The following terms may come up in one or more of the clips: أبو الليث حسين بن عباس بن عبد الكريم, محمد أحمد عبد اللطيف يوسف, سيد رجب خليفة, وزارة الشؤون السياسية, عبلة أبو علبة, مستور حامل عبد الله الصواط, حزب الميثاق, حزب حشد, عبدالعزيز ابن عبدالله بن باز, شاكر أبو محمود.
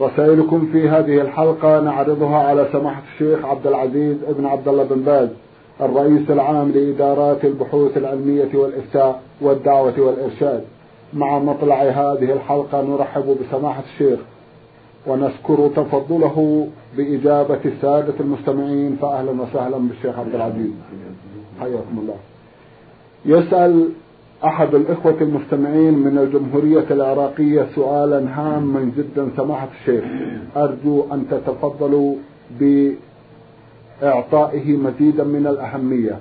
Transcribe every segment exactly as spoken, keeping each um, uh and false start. رسائلكم في هذه الحلقة نعرضها على سماحة الشيخ عبدالعزيز ابن عبدالله بن باز، الرئيس العام لإدارات البحوث العلمية والإفتاء والدعوة والإرشاد. مع مطلع هذه الحلقة نرحب بسماحة الشيخ ونشكر تفضله بإجابة السادة المستمعين، فأهلا وسهلا بالشيخ عبدالعزيز، حياكم الله. يسأل أحد الإخوة المستمعين من الجمهورية العراقية سؤالا هاما جدا سماحة الشيخ، أرجو أن تتفضلوا بإعطائه مزيدا من الأهمية.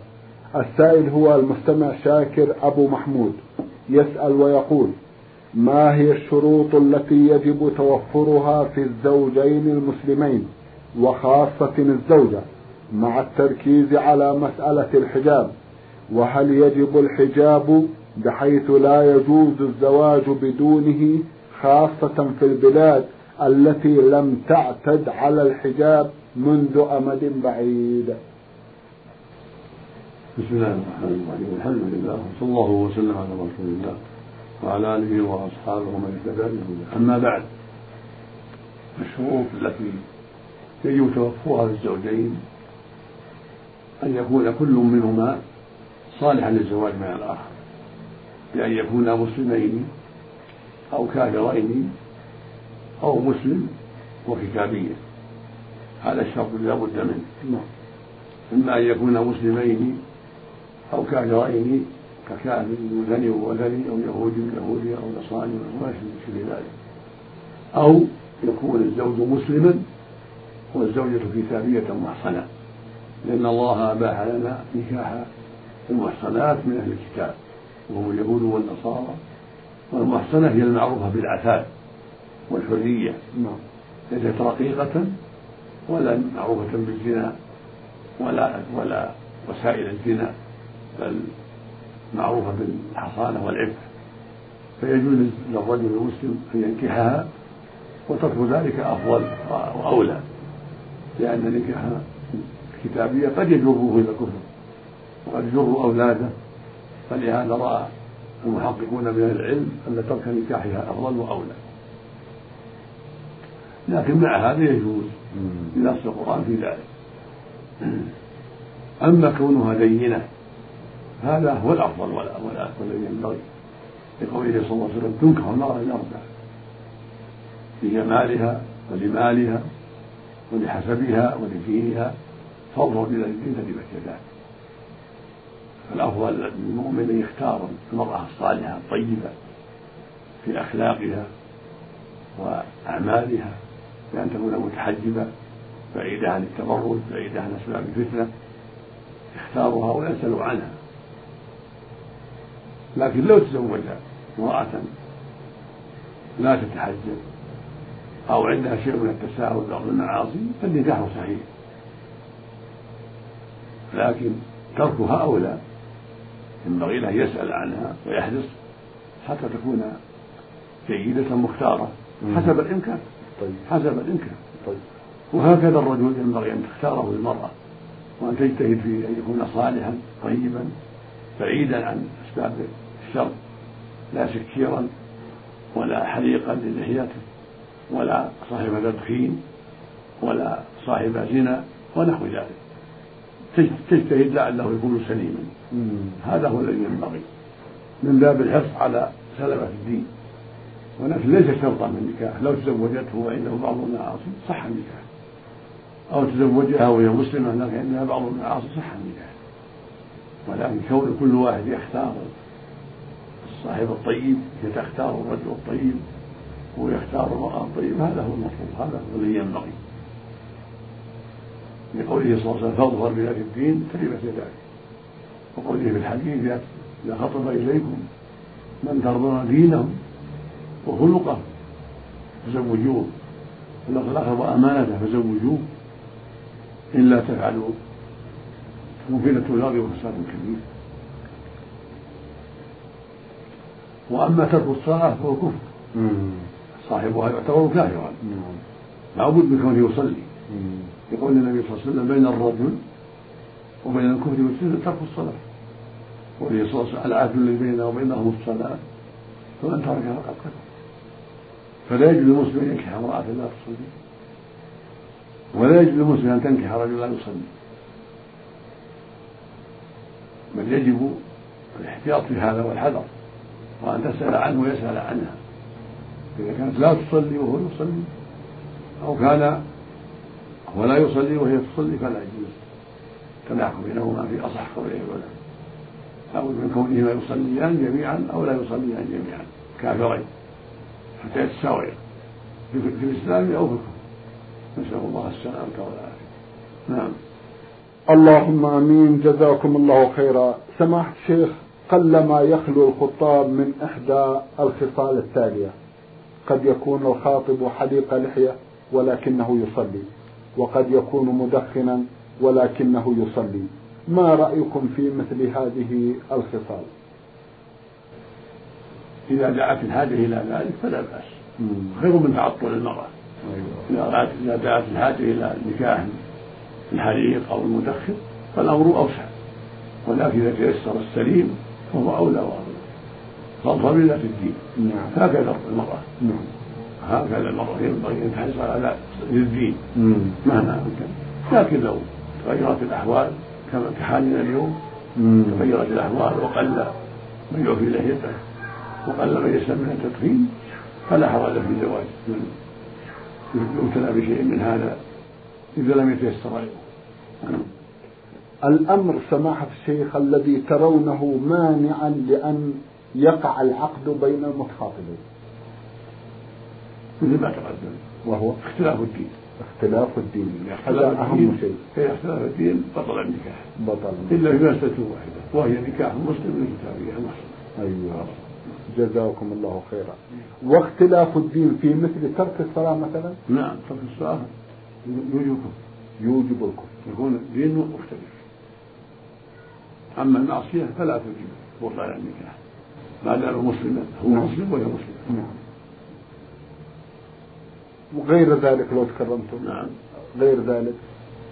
السائل هو المستمع شاكر أبو محمود، يسأل ويقول: ما هي الشروط التي يجب توفرها في الزوجين المسلمين وخاصة الزوجة، مع التركيز على مسألة الحجاب؟ وهل يجب الحجاب بحيث لا يجوز الزواج بدونه، خاصة في البلاد التي لم تعتد على الحجاب منذ أمد بعيد؟ بسم الله الرحمن الرحيم، الحمد لله وصلى الله وسلم على رسول الله وعلى آله وأصحابه ومن اهتدى بهداه. أما بعد، الشروط التي يجب توفرها للزوجين أن يكون كل منهما صالحا للزواج مع الآخر، بأن يكونا مسلمين أو كافرين أو مسلم وكتابيا. هذا الشرط لا بد منه، إما أن يكونا مسلمين أو كافرين ككافر وثني ووثني أو يهودي ويهودي أو نصراني ونصراني شبه ذلك، أو يكون الزوج مسلما والزوجة كتابية محصنة، لأن الله أباح لنا نكاح المحصنات من أهل الكتاب وهم اليهود والنصارى، والمحصنة هي المعروفة بالعفاف والحرية، ليست رقيقة ولا معروفة بالزنا ولا ولا وسائل الزنا، بل معروفة بالحصانة والعفة، فيجوز للرجل المسلم أن ينكحها، وترك ذلك أفضل وأولى، لأن النكاح الكتابية قد يجره إلى الكفر وقد يجر أولاده، فلهذا رأى المحققون من العلم أن ترك نكاحها أفضل وأولى. لكن مع هذا يجوز بنص القرآن في ذلك. أما كونها دينة هذا هو الأفضل ولا الذي ينبغي، لقوله صلى الله عليه وسلم: تنكح المرأة لأربع، لجمالها ولمالها ولحسبها ولدينها، فانظر إلى الدين لمثل ذلك. الأفضل للمؤمن أن يختار المرأة الصالحة الطيبة في أخلاقها وأعمالها، بأن تكون متحجبة بعيدة عن التبرج بعيدة عن أسباب الفتنة، يختارها ويسأل عنها. لكن لو تزوج امرأة لا تتحجب أو عندها شيء من التساهل أو من المعاصي فالنكاح صحيح، لكن تركها أولى، ينبغي له يسأل عنها ويحرص حتى تكون جيدة مختارة حسب الإمكان. طيب. حسب الإمكان. طيب. وهكذا الرجل ينبغي أن تختاره المرأة، وأن تجتهد في أن يكون صالحا طيبا بعيدا عن أسباب الشر، لا سكيرا ولا حليقا للحياته ولا صاحب تدخين ولا صاحب زنا ونحو ذلك، تجتهد لعله يكون سليما. هذا هو الذي ينبغي من باب الحرص على سلامة الدين. ولكن ليس شرطا من النكاح، لو تزوجته وعنده بعض المعاصي صح النكاح، أو تزوجها وهي مسلمة لكن عندها بعض المعاصي صح النكاح، ولكن كون كل واحد يختار الصاحب الطيب، يتختار الرجل الطيب ويختار المرأة الطيب، هذا هو المطلوب، هذا هو الذي ينبغي، لقوله صلى الله عليه وسلم: فاظفر بذات الدين فلبس ذلك. وقوله في الحديث: لا خطب إليكم من ترضون دينهم وخلقهم فزوجوه، والأخلاق وأمانته فزوجوه، إلا تفعلوا مفيدة الأرض وفساد كبير. وأما ترك الصلاة فهو كفر صاحبها يعتبر كافرا، لا بد من كونه يصلي. يقول النبي صلى الله عليه وسلم بين الرجل وبين الكفر والسلم ترك الصلاة، وليصلي العدل اللي بينه وبينهم الصلاة، فمن تركها فقد كفر. فلا يجوز للمسلم أن ينكح امرأة لا تصلي، ولا يجوز للمسلم أن تنكح رجل لا يصلي، بل يجب الاحتياط في هذا والحذر، وأن تسأل عنه ويسأل عنها. إذا كانت لا تصلي وهو يصلي، أو كان هو لا يصلي وهي تصلي، فلا يجوز تناكح بينهما في أصح قوله، ولا أو من كونهما يصليان جميعا أو لا يصليان جميعا كافرين حتى يتساوي في الإسلام أو في الكفر، نسأل الله السلامة والعافية. نعم، اللهم امين، جزاكم الله خيرا. سماحة الشيخ، قلما يخلو الخطاب من احدى الخصال التاليه: قد يكون الخاطب حليق لحيه ولكنه يصلي، وقد يكون مدخنا ولكنه يصلي. ما رايكم في مثل هذه الخصال؟ اذا دعت الحاجه الى ذلك فلا باس، خير من تعطل المراه. اذا أيوة. دعت الحاجه الى نكاح الحريق أو المدخن فالأمر أوسع، ولكن إذا تيسر السليم فهو أولى وأولى فضل من الدين. نعم. هكذا المرأة، نعم. هكذا المرأة ينبغي أن تحرص على الدين مهما أمكن، لكن لو تغيرت الأحوال كما كحالنا اليوم، مم. تغيرت الأحوال وقل من يعفي لحيته وقل من يسلم من التدخين، فلا حرج في زواج يبتلى بشيء من هذا إذا لم يتيسر عليه. الأمر سماحة الشيخ الذي ترونه مانعا لأن يقع العقد بين المتخاطبين مثل ما تقدم، وهو اختلاف الدين. اختلاف الدين هذا أهم شيء، اختلاف الدين بطل النكاح، بطل إلا بمسألة واحدة وهي نكاح مسلم لكتابية محسن. أيوة، جزاكم الله خيرا. واختلاف الدين في مثل ترك الصلاة مثلا؟ نعم، ترك الصلاة يوجبكم يوجب الكفر، يكون دينه مختلف. أما المعصية فلا توجب بطلان النكاح ما دام مسلما، هو مسلم وهي مسلمة. نعم. وغير ذلك لو تكرمتم. نعم. غير ذلك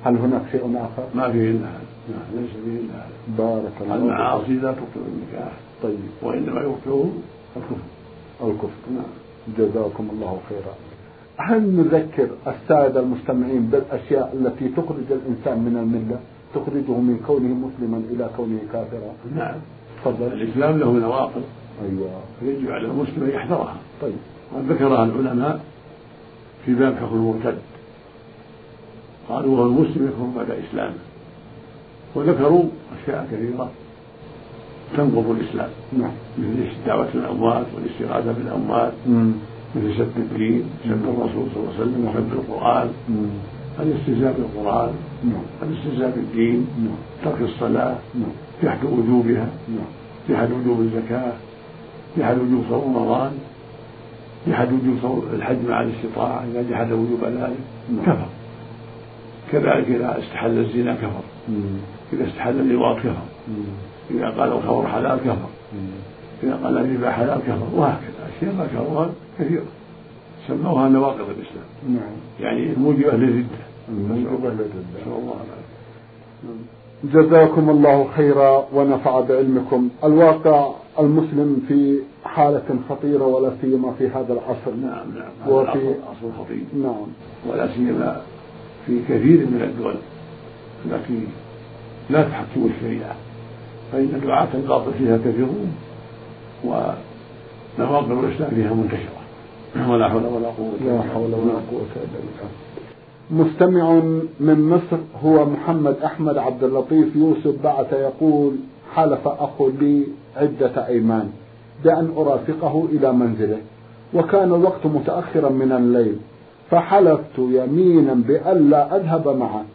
هل هناك شيء آخر؟ ما فيه إلا هذا. نعم، ليس فيه إلا هذا. بارك الله فيك. المعاصي لا تبطل النكاح. طيب. وإنما يبطله الكفر. الكفر. نعم. جزاكم الله خيرا. هل نذكر السادة المستمعين بالأشياء التي تخرج الإنسان من الملة، تخرجه من كونه مسلما إلى كونه كافرا؟ نعم، تفضل. الإسلام له نواقض. أيوة. يجب على المسلم أن يحذرها. طيب. ذكرها العلماء في باب حكم المرتد، قالوا هو المسلم يكفر بعد إسلامه، وذكروا أشياء كثيرة تنقض الإسلام. نعم. مثل دعوة الأموات والاستغاثة بالأموات، مثل سب الدين، سب الرسول صلى الله عليه وسلم، وسب القرآن، الاستهزاء بالقرآن، الاستهزاء بالدين، ترك الصلاة، جحد وجوبها، جحد وجوب الزكاة، جحد وجوب صوم رمضان، جحد وجوب الحج مع الاستطاعة، إذا جحد وجوب ذلك كفر. كذلك إذا استحل الزنا كفر، إذا استحل اللواط كفر، إذا قال الخمر حلال كفر، إذا قال الربا حلال كفر، وهكذا أشياء ذكروها كثيرة سموها نواقض الإسلام. نعم. يعني موجبة للردة، موجبة للردة. جزاكم الله خيرا ونفع بعلمكم. الواقع المسلم في حالة خطيرة، ولا سيما في هذا العصر. نعم نعم، وفي عصر خطير. نعم، ولا سيما في كثير من الدول التي لا تحكم الشريعة، فإن دعاة الباطل فيها كثيرون، ونواقض الإسلام فيها منتشرة. ولا حول ولا قوة لا حول ولا قوة إلا بالله. مستمع من مصر هو محمد أحمد عبد اللطيف يوسف بعث يقول: حلف أخ لي عدة أيمان بأن أرافقه إلى منزله، وكان الوقت متأخرا من الليل، فحلفت يمينا بألا أذهب معه،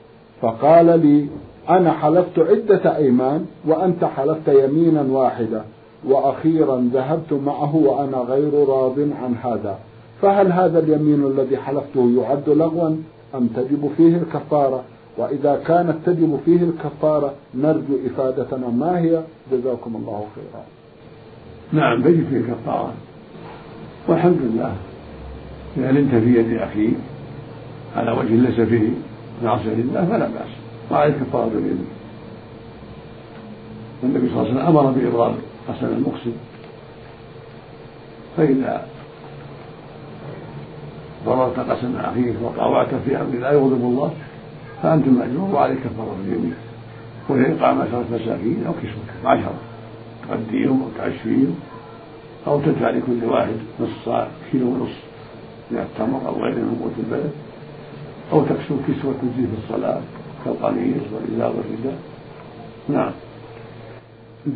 فقال لي: أنا حلفت عدة أيمان وأنت حلفت يمينا واحدة، وأخيرا ذهبت معه وأنا غير راض عن هذا، فهل هذا اليمين الذي حلفته يعد لغوا أم تجب فيه الكفارة وإذا كانت تجب فيه الكفارة نرجو إفادتنا ما هي، جزاكم الله خيرا. نعم تجب فيه الكفارة والحمد لله، لأن انت في يد أخيه على وجه ليس فيه معصية لله فلا بأس، وعلى الكفارة بإذنه. والنبي صلى الله عليه وسلم أمر بإبرار حسن المقسم، فإذا ضررت قسم أخيه وقاوعته في أمر لا يغضب الله فأنت مأجور وعليك كفارة اليمين، وهي إطعام عشرة مساكين أو كسوتهم عشرة، تغديهم أو تعشيهم أو تدفع لكل واحد نصف صاع كيلو ونصف من التمر أو غيره من قوت البلد، أو تكسو كسوة تجزي في الصلاة كالقميص والإزار والرداء. نعم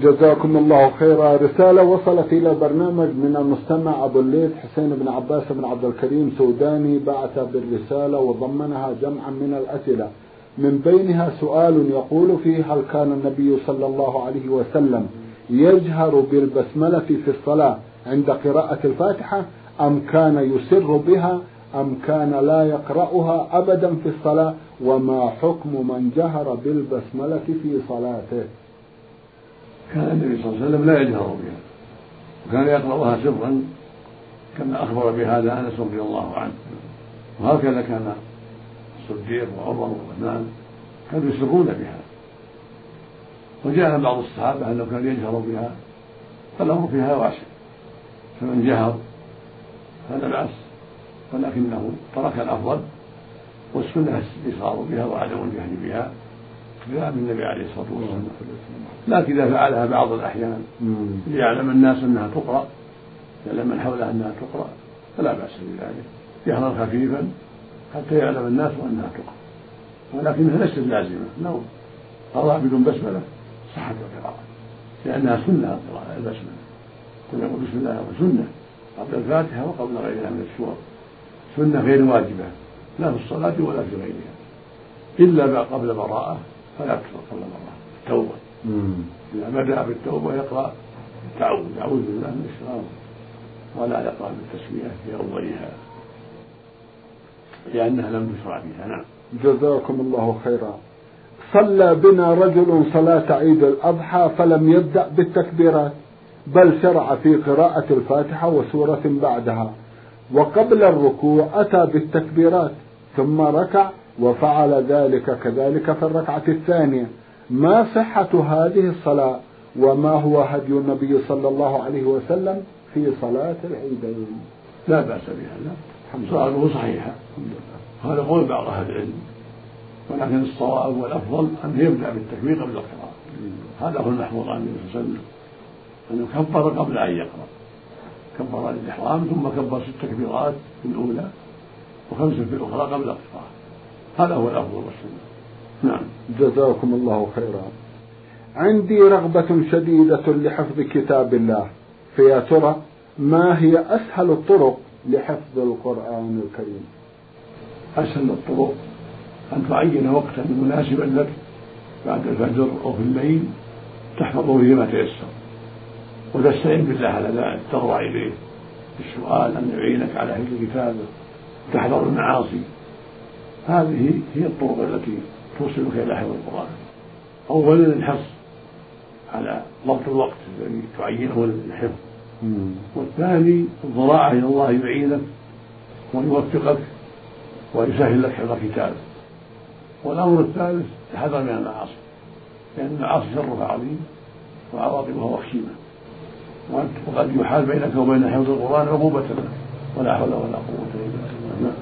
جزاكم الله خيرا. رسالة وصلت إلى برنامج من المستمع أبو الليث حسين بن عباس بن عبد الكريم سوداني، بعث بالرسالة وضمنها جمعا من الأسئلة، من بينها سؤال يقول فيه: هل كان النبي صلى الله عليه وسلم يجهر بالبسملة في الصلاة عند قراءة الفاتحة، أم كان يسر بها، أم كان لا يقرأها أبدا في الصلاة، وما حكم من جهر بالبسملة في صلاته؟ كان النبي صلى الله عليه وسلم لا يجهر بها، وكان يقرأها سرا كما أخبر بهذا أنس رضي الله عنه، وهكذا كان الصديق وعمر وعثمان كانوا يسرون بها، وجاء بعض الصحابة أنه كان يجهر بها، فالأمر فيها واسع، فمن جهر هذا بأس، ولكنه ترك الأفضل، والسنة يصار بها وعدم الجهل بها كلام النبي عليه الصلاة والسلام، لكن إذا فعلها بعض الأحيان ليعلم الناس أنها تقرأ، يعلم من حولها أنها تقرأ فلا بأس بذلك، يهرب خفيفا حتى يعلم الناس أنها تقرأ، ولكنها ليست لازمة، لو قرأ بدون بسملة صحت القراءة، لأنها سنة القراءة البسملة، كنا نقول بسم الله سنة قبل الفاتحة وقبل غيرها من السور، سنة غير واجبة لا في الصلاة ولا في غيرها، إلا قبل براءة فلا تكثر قبل براءة التوبة، إذا بدأ بالتوبة يقرأ تعود أعوذ بالله من الشيطان، ولا يقرأ بالتسمية في أولها لأنها لم تشرع بها. نعم جزاكم الله خيرا. صلى بنا رجل صلاة عيد الأضحى فلم يبدأ بالتكبيرات، بل شرع في قراءة الفاتحة وسورة بعدها، وقبل الركوع أتى بالتكبيرات ثم ركع، وفعل ذلك كذلك في الركعة الثانية، ما صحة هذه الصلاة، وما هو هدي النبي صلى الله عليه وسلم في صلاة العيدين؟ لا بأس بها، لا صلاته صحيحة، هذا قول بعض أهل العلم، ولكن الصواب والأفضل أن يبدأ بالتكبير قبل القراءة، هذا هو المحفوظ عن النبي صلى الله عليه وسلم أنه كبر قبل أن يقرأ، كبر للإحرام ثم كبر ست تكبيرات في الأولى وخمس في الأخرى قبل القراءة، هذا هو الأفضل والسنة. نعم جزاكم الله خيرا. عندي رغبة شديدة لحفظ كتاب الله، فيا ترى ما هي أسهل الطرق لحفظ القرآن الكريم؟ أسهل الطرق أن تعين وقتا مناسبا لك بعد الفجر أو في الليل تحفظ به ما تيسر، وتستعين بالله على ذلك، تضرع إليه السؤال أن يعينك على حفظ كتابه، تحذر المعاصي، هذه هي الطرق التي توصلك إلى حفظ القرآن. أولا الحرص على ضبط الوقت الذي تعينه للحفظ، والثاني الضراعة إلى الله يعينك ويوفقك ويسهل لك حفظ كتابه، والأمر الثالث الحذر من المعاصي، لأن المعاصي شرها عظيم وعواقبها وخيمة، وقد يحال بينك وبين حفظ القرآن عقوبة لك، ولا حول ولا قوة إلا بالله.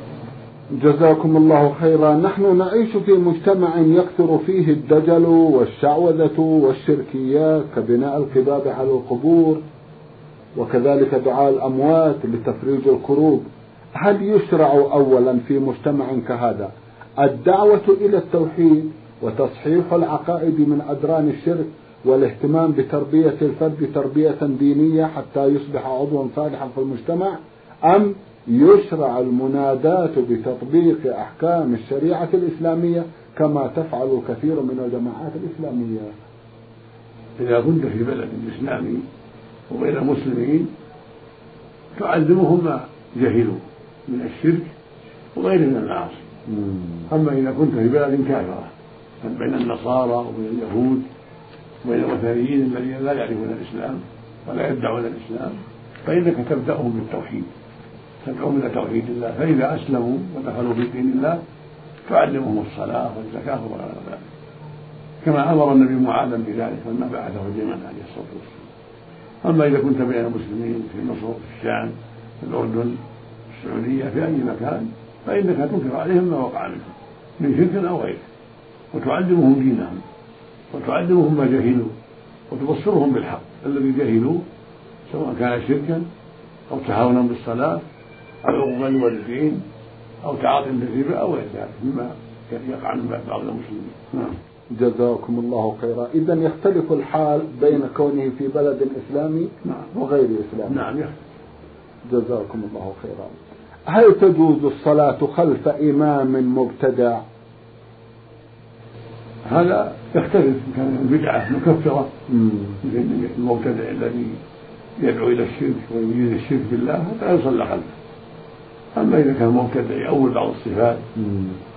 جزاكم الله خيرا. نحن نعيش في مجتمع يكثر فيه الدجل والشعوذة والشركيات، كبناء القباب على القبور، وكذلك دعاء الأموات لتفريج الكروب، هل يشرع أولا في مجتمع كهذا الدعوة إلى التوحيد وتصحيح العقائد من أدران الشرك، والاهتمام بتربية الفرد تربية دينية حتى يصبح عضوا صالحا في المجتمع، أم يشرع المناداة بتطبيق أحكام الشريعة الإسلامية كما تفعل كثير من الجماعات الإسلامية؟ إذا كنت في بلد إسلامي وغير مسلمين تعلمهم ما جهلوا من الشرك وغير من المعاصي، أما إذا كنت في بلد كافرة بين النصارى وبين اليهود وبين الوثنيين الذين لا يعرفون الإسلام ولا يدعون الإسلام فإنك تبدأهم بالتوحيد، تدعوهم إلى توحيد الله، فإذا أسلموا ودخلوا في دين الله تعلمهم الصلاة والزكاة وغير ذلك كما أمر النبي معاذا بذلك لما بعثه اليمن عليه الصلاة والسلام. أما إذا كنت بين المسلمين في مصر في الشام في الأردن في السعودية في أي مكان فإنك تنكر عليهم ما وقع منهم من شرك أو غيره وتعلمهم دينهم وتعلمهم ما جهلوا وتبصرهم بالحق الذي جهلوا سواء كان شركا أو تهاونا بالصلاة أو عقوقا للوالدين أو تعاطٍ بالربا أو غير ذلك مما يقع من بعض المسلمين. نعم جزاكم الله خيرا. إذا يختلف الحال بين كونه في بلد إسلامي نعم. وغير إسلامي. نعم يختلف. جزاكم الله خيرا. هل تجوز الصلاة خلف إمام مبتدع؟ هذا يختلف، كان البدعة مكفرة مثل المبتدع الذي يدعو إلى الشرك ويريد الشرك بالله حتى يصلى خلفه. أما إذا كان مبتدع يأول بعض الصفات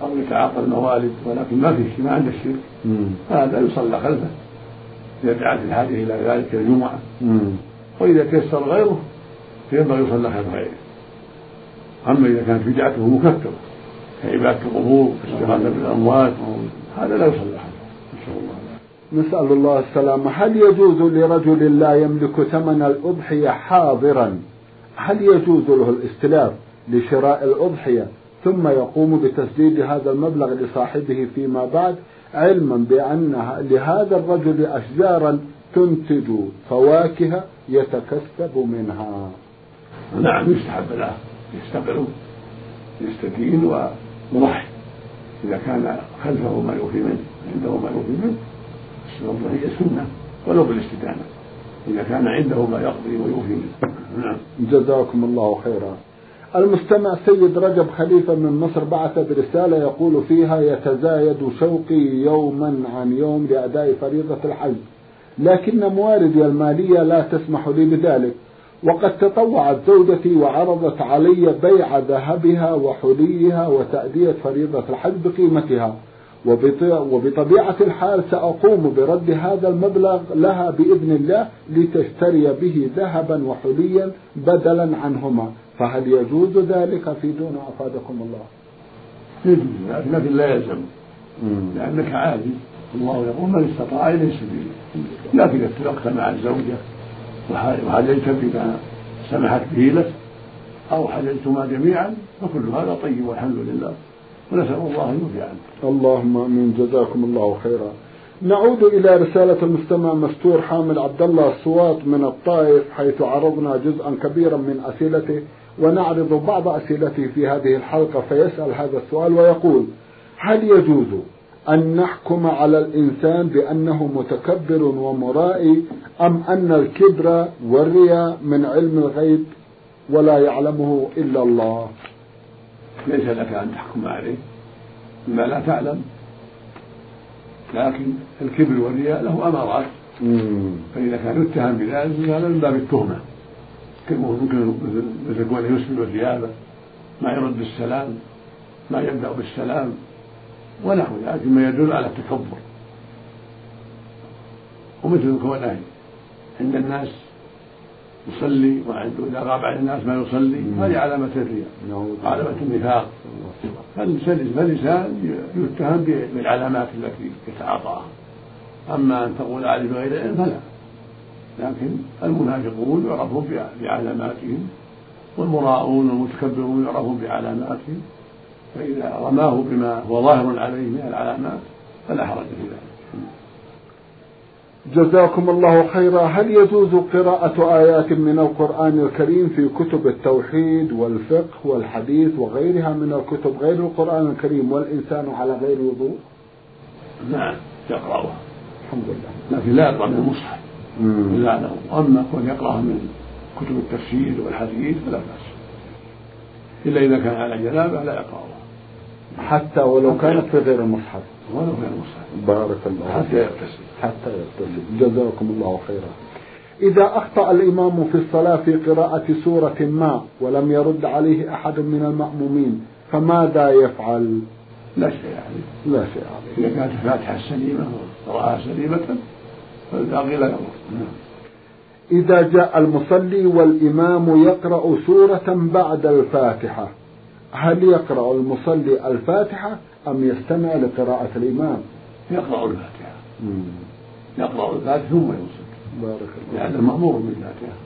أو يتعاطى الموالد ولكن ما في اجتماع عند الشرك فهذا يصلى خلفه، يدعى في الحاجة إلى ذلك الجمعة، وإذا تيسر غيره فينبغي يصلى خلف غيره. أما إذا كانت بدعته مكفرة كعبادة القبور والاستغاثة بالأموات هذا لا يصلى خلفه إن شاء الله. نسأل الله السلامة. هل يجوز لرجل لا يملك ثمن الأضحية حاضرا هل يجوز له الاستلاف لشراء الأضحية ثم يقوم بتسديد هذا المبلغ لصاحبه فيما بعد، علما بأن لهذا الرجل أشجارا تنتج فواكه يتكسب منها؟ نعم يستحب له يستقر يستدين ومرحب إذا كان خلفه ما يوفي منه عنده ما يوفي منه الضحية سنة ولو بالاستدانة إذا كان عنده ما يقضي ويوفي منه. نعم جزاكم الله خيرا. المستمع سيد رجب خليفة من مصر بعث برسالة يقول فيها: يتزايد شوقي يوما عن يوم لأداء فريضة الحج لكن مواردي المالية لا تسمح لي بذلك، وقد تطوعت زوجتي وعرضت علي بيع ذهبها وحليها وتأدية فريضة الحج بقيمتها، وبطبيعة الحال سأقوم برد هذا المبلغ لها بإذن الله لتشتري به ذهبا وحليا بدلا عنهما، فهل يجوز ذلك في دون عفادكم الله؟ لكن لا يلزم لأنك عاجز، الله يقول من استطاع إليه السبيل. لكن إذا اتفقت مع الزوجة وحللت بما سمحت به لك أو حللتما جميعا فكل هذا طيب والحمد لله ونسأل الله أن ينفع عنك. اللهم آمين جزاكم الله خيرا. نعود إلى رسالة المستمع مستور حامل عبد الله الصواط من الطائف، حيث عرضنا جزءا كبيرا من أسئلته ونعرض بعض أسئلته في هذه الحلقة، فيسأل هذا السؤال ويقول: هل يجوز أن نحكم على الإنسان بأنه متكبر ومرائي أم أن الكبر والرياء من علم الغيب ولا يعلمه إلا الله؟ ليس لك أن تحكم عليه ما لا تعلم، لكن الكبر والرياء له أمارات، فإذا كان يتهم بذلك هذا من باب التهمة، ممكن مثل كونه يسلم الريابة ما يرد بالسلام ما يبدأ بالسلام ونحو ذلك ما يدل على التكبر، ومثل كونه عند الناس يصلي وإذا غاب عن الناس ما يصلي هذه علامة الرياء علامة النفاق. فالإنسان يتهم بالعلامات التي يتعاطاها، أما أن تقول عليه بغير علم فلا، لكن المنافقون يعرفون بعلاماتهم والمراءون والمتكبرون يعرفون بعلاماتهم، فإذا رماه بما هو ظاهر عليه من العلامات فلا حرج في ذلك. جزاكم الله خيرا. هل يجوز قراءة آيات من القرآن الكريم في كتب التوحيد والفقه والحديث وغيرها من الكتب غير القرآن الكريم والإنسان على غير وضوء؟ نعم يقرأها الحمد لله، لكن لا يقرأ من المصحف لا له، أما كون يقرأها من كتب التفسير والحديث فلا بأس، إلا إذا كان على جنابه لا يقرأها حتى ولو كانت في غير المصحف ولو كان المصحف بارك الله حتى يبتسم حتى يبتسم. جزاكم الله خيرا. إذا أخطأ الإمام في الصلاة في قراءة سورة ما ولم يرد عليه أحد من المأمومين فماذا يفعل؟ لا شيء عليه، لا شيء عليه. إذا كانت الفاتحة سليمة ورعاها سليمة فالباقي لا يضر. إذا جاء المصلي والإمام يقرأ سورة بعد الفاتحة، هل يقرأ المصلي الفاتحة أم يستمع لقراءة الإمام؟ يقرأ الفاتحة. مم. يقرأ الفاتحة ثم ينصت. بارك الله. يعني المأمور بالفاتحة.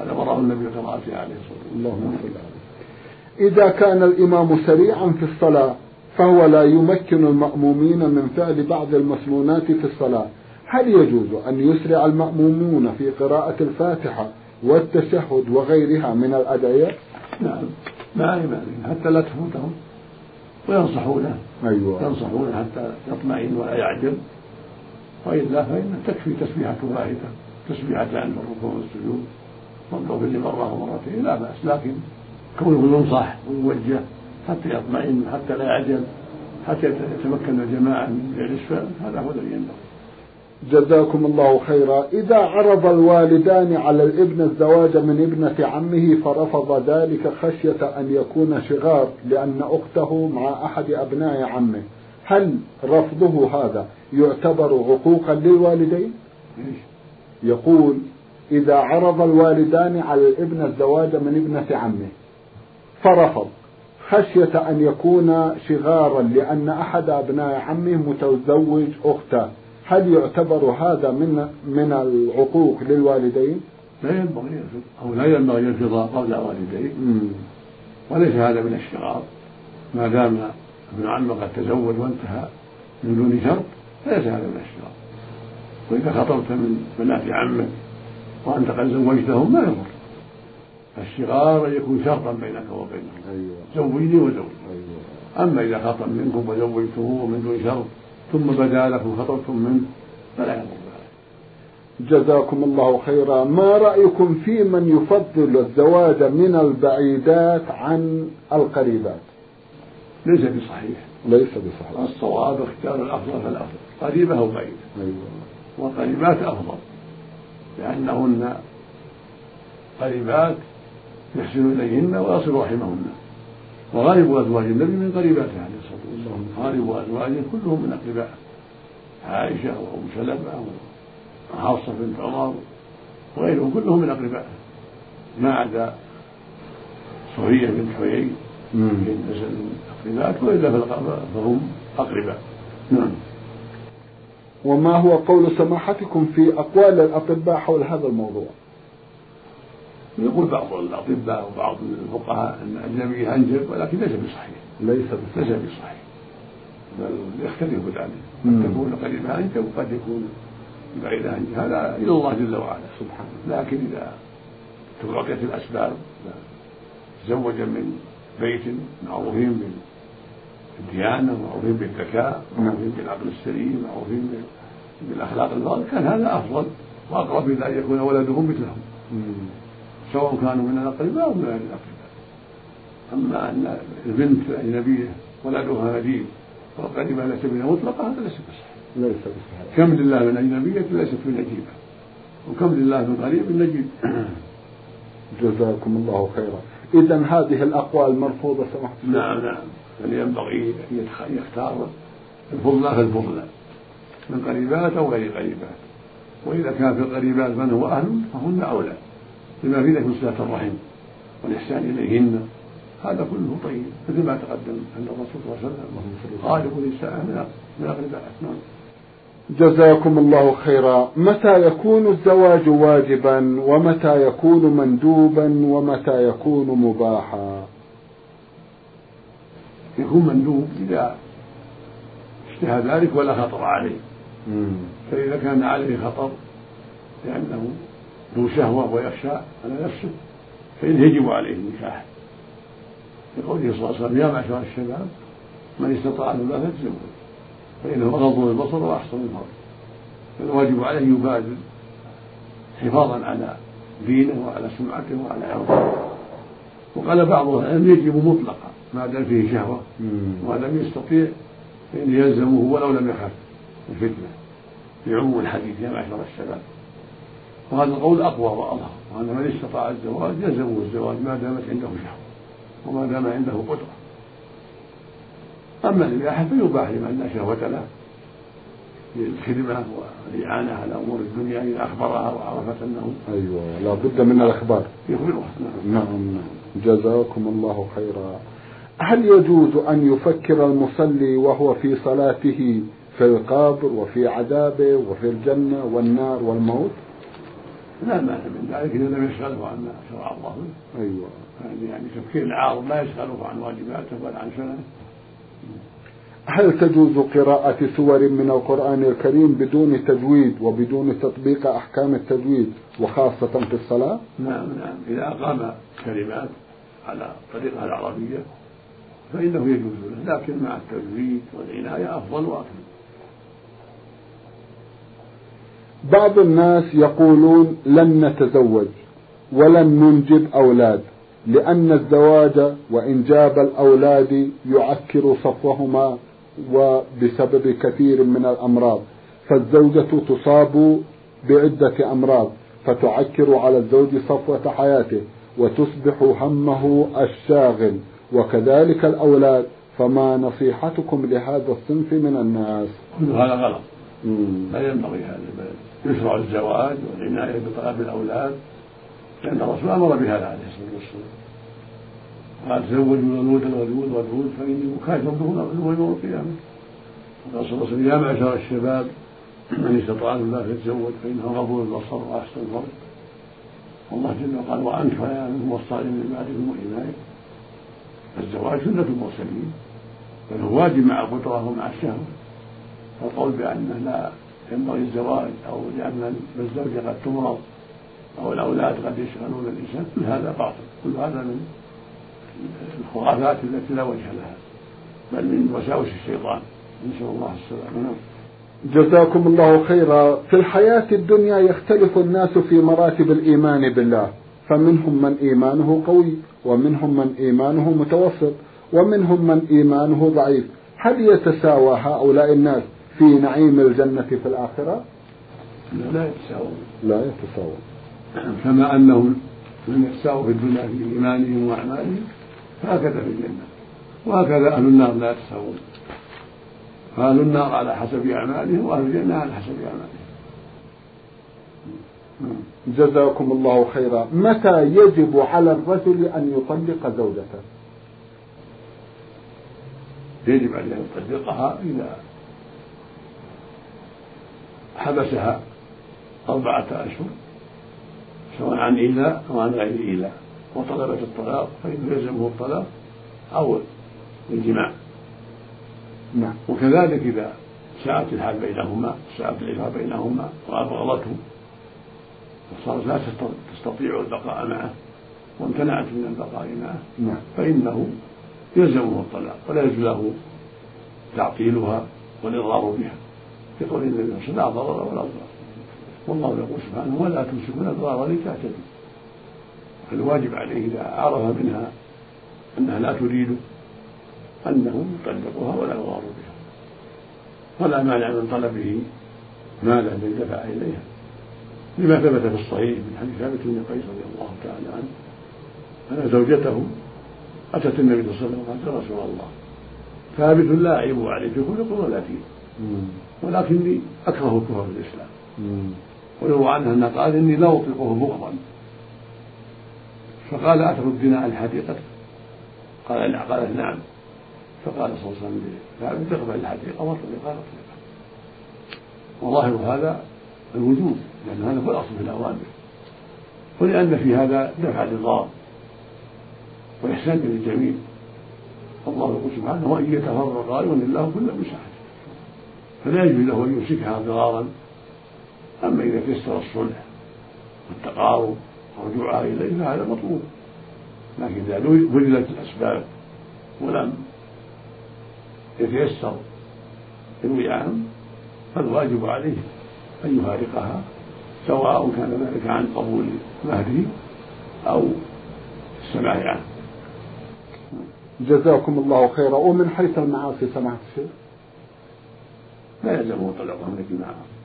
هذا مرة النبي قراءته عليه الصلاة. اللهم صل عليه. إذا كان الإمام سريعا في الصلاة فهو لا يمكن المأمومين من فعل بعض المسنونات في الصلاة، هل يجوز أن يسرع المأمومون في قراءة الفاتحة والتشهد وغيرها من الأدعية؟ نعم، ما يمانعهم حتى لا تفوتهم، وينصحونه. أيوة. ينصحونه حتى يطمئن ولا يعجل، وإلا فإن تكفي تسبيحة واحدة، تسبيحة عند الركوع والسجود، والله اللي مرة ومرتين لا بأس، لكن كونه ينصح ويوجه حتى يطمئن، حتى لا يعجل، حتى يتمكن الجماعة من الإشفاء، هذا هو الذي ينبغي. جزاكم الله خيرا. إذا عرض الوالدان على الابن الزواج من ابنة عمه فرفض ذلك خشية أن يكون شغار لأن أخته مع أحد أبناء عمه، هل رفضه هذا يعتبر عقوقا للوالدين؟ يقول إذا عرض الوالدان على الابن الزواج من ابنة عمه فرفض خشية أن يكون شغارا لأن أحد أبناء عمه متزوج أخته، هل يعتبر هذا من من العقوق للوالدين؟ لا ينبغي يرفض أو لا ينبغي يرفض قول والديه، وليس هذا من الشغار ما دام ابن عمه قد تزوج وانتهى من دون شرط، ليس هذا من الشغار. وإذا خطبت من بنات عمك وأنت قد زوجتهم ما يضر، الشغار يكون شرطا بينك وبينهم، زوجني وزوجني. أما إذا خطب منكم وزوجته من دون شرط ثم بدا لكم خطرتم منه فلا يضر. جزاكم الله خيرا. ما رأيكم في من يفضل الزواج من البعيدات عن القريبات؟ ليس بصحيح، ليس بصحيح. الصواب اختيار الأفضل فالأفضل، قريبة أو بعيدة. والقريبات أفضل لأنهن قريبات يحسن إليهن ويصل رحمهن، وغالب أزواج النبي من قريباته عليه الصلاة والسلام، غالب أزواجه كلهم من أقربائه، عائشة وأم سلمة وحفصة بنت عمر وغيرهم كلهم من أقربائه، ما عدا صفية بنت حيي من أقربائه، وإلا فهم أقرباء. نعم. وما هو قول سماحتكم في أقوال الأطباء حول هذا الموضوع؟ يقول بعض الأطباء وبعض الفقهاء أن الأجنبي ينجب، ولكن ليس بصحيح، ليس بصحيح، ليس بصحيح، بل يختلف ذلك، قد تكون قريبها أنجب وقد يكون بعيدها أنجب، هذا إلى الله جل وعلا سبحانه. لكن إذا تغطيت الأسباب، تزوجا من بيت معروفين بالديانة، معروفين بالذكاء، معروفين بالعقل السليم، معروفين بالأخلاق الفاضلة، كان هذا أفضل وأقرب إلى أن يكون ولدهم مثلهم، سواء كانوا من الأقرباء أو من غير الأقرباء. أما أن البنت أجنبية ولدها هديم والقريبة ليست منها مطلقة، هذا ليس بصحيح، ليس بصحيح. كم لله من أجنبية ليست بنجيبة، وكم لله من قريب نجيب. جزاكم الله خيرا. إذا هذه الأقوال مرفوضة سمحتم. نعم نعم، يعني ينبغي أن يختار الفضلة فالفضلة من قريبات أو غير قريبات، وإذا كان في القريبات من هو أهل فهن أولى بما في ذلك من صلة الرحم والإحسان إليهن، هذا كله طيب، مثل ما تقدم أن الرسول صلى الله عليه وسلم خالق النساء من أقربائهن. جزاكم الله خيرا. متى يكون الزواج واجبا ومتى يكون مندوبا ومتى يكون مباحا؟ يكون مندوب إذا اشتهى ذلك ولا خطر عليه، فإذا كان عليه خطر لأنه ذو شهوة ويخشى على نفسه فإن يجب عليه النكاح، يقول صلى الله عليه وسلم: يا معشر الشباب من استطاع الله فليتزوج فإنه أغض البصر وأحسن الفرج. فالواجب عليه يبادر حفاظا على دينه وعلى سمعته وعلى عرضه. وقال بعضهم: أن يجب مطلقا ما دام فيه شهوة ولم يستطيع فإن يلزمه ولو لم يخف الفتنة، يعم الحديث: يا معشر الشباب. وهذا القول أقوى وأظهر، وأن من استطاع الزواج يلزمه الزواج ما دامت عنده شهوة وما دام عنده قدرة. أما الإباحة فيباح لمن لا شهوة له للخدمة والإعانة على أمور الدنيا إذا أخبرها وعرفت أنه أيوة لا بد من الأخبار يخبرها. نعم نعم جزاكم الله خيرا. هل يجوز أن يفكر المصلي وهو في صلاته في القبر وفي عذابه وفي الجنة والنار والموت؟ لا مانع من ذلك إذا لم يشغله عن شرع الله. أيوة يعني تفكير العارض لا يشغله عن واجباته ولا عن شرعه. هل تجوز قراءة سور من القرآن الكريم بدون تجويد وبدون تطبيق أحكام التجويد وخاصة في الصلاة؟ نعم نعم إذا أقام كلمات على طريقة العربية فإنه يجوز له، لكن مع التجويد والعناية أفضل وأكمل. بعض الناس يقولون لن نتزوج ولن ننجب أولاد لأن الزواج وإنجاب الأولاد يعكر صفوهما وبسبب كثير من الأمراض، فالزوجة تصاب بعدة أمراض فتعكر على الزوج صفوة حياته وتصبح همه الشاغل وكذلك الأولاد، فما نصيحتكم لهذا الصنف من الناس؟ هذا غلط لا ينبغي هذا البلد. يشرع الزواج والعناية بطلب الأولاد لأن الرسول أمر بهذا عليه الصلاة والسلام قال تزوجوا الولود الولود والولود فإني مكاثر بهم يوم القيامة. قال صلى الله عليه وسلم يا معشر الشباب من استطاع الله فيتزوج فإنه غضون البصر وأحسن الفرج. والله جل وعلا قال وأنكحوا أيامكم والصالحين من بعدكم وإمائكم. الزواج سنة المرسلين بل هو واجب مع القدرة ومع الشهوة، فالقول بأن لا ينبغي الزواج أو لأن الزوجة قد تمرض أو الأولاد قد يشغلون الإنسان كل هذا باطل، كل هذا من الخرافات التي لا وجه لها بل من وساوس الشيطان نسأل الله السلامة. جزاكم الله خيرا. في الحياة الدنيا يختلف الناس في مراتب الإيمان بالله، فمنهم من إيمانه قوي ومنهم من إيمانه متوسط ومنهم من إيمانه ضعيف، هل يتساوى هؤلاء الناس في نعيم الجنة في الآخرة؟ لا يتساوون لا يتساوون كما أنهم من يتساووا في الدنيا في إيمانهم وأعمالهم هكذا في الجنة، وهكذا أهل النار لا يتساوون، أهل النار على حسب أعمالهم وأهل الجنة على حسب أعمالهم. جزاكم الله خيرا. متى يجب على الرجل أن يطلق زوجته؟ يجب عليه أن يطلقها إذا حبسها أربعة أشهر سواء عن إيلاء أو عن غير إيلاء وطلبت الطلاق فإنه يلزمه الطلاق أو الجماع. نعم. وكذلك إذا ساءت الحال بينهما ساءت العلاقة بينهما وأبغضته وصارت لا تستطيع البقاء معه وامتنعت من البقاء معه نعم. فإنه يلزمه الطلاق ولا يجوز له تعطيلها والإضرار بها يقول النبي صلى الله عليه وسلم لا ضرر ولا ضرر، والله يقول سبحانه ولا تمسكون أضرارا لتعتدوا. فالواجب عليه إذا عرف منها أنها لا تريد أنه يطلقها ولا يضار بها، ولا مانع من طلبه مالا للدفع إليها لما ثبت في الصحيح من حديث ثابت بن قيس رضي الله تعالى عنه أن زوجته أتت النبي صلى الله عليه وسلم وقالت يا رسول الله ثابت لا أعيب عليه في خلق ولا فيه ولكني أكره الكفر في الإسلام، ويروى عنها أنها قال إني لا أطلقه بغضا، فقال أتردين عن حديقتك؟ قال لا. قالت نعم. فقال صلى الله عليه وسلم ثابت اقبل الحديقة واطلقها واطلقها. وظاهر هذا الوجود لأن هذا هو الأصل في الأوامر، ولأن في هذا دفع للضار وإحسان للجميع. الله يقول سبحانه وإن يتفرقا يغني كل مساحته، فلا يجوز له أن يمسكها ضرارا. أما إذا تيسر الصلح والتقارب ورجوعها إليه فهذا مطلوب، لكن إذا وجدت الأسباب ولم يتيسر الوئام فالواجب عليه أن يفارقها سواء كان ذلك عن قبول مهره أو السماع عنه. جزاكم الله خيرا. ومن حيث المعاصي سمعت شيء؟ لا يلزمه طلقها من الجماعة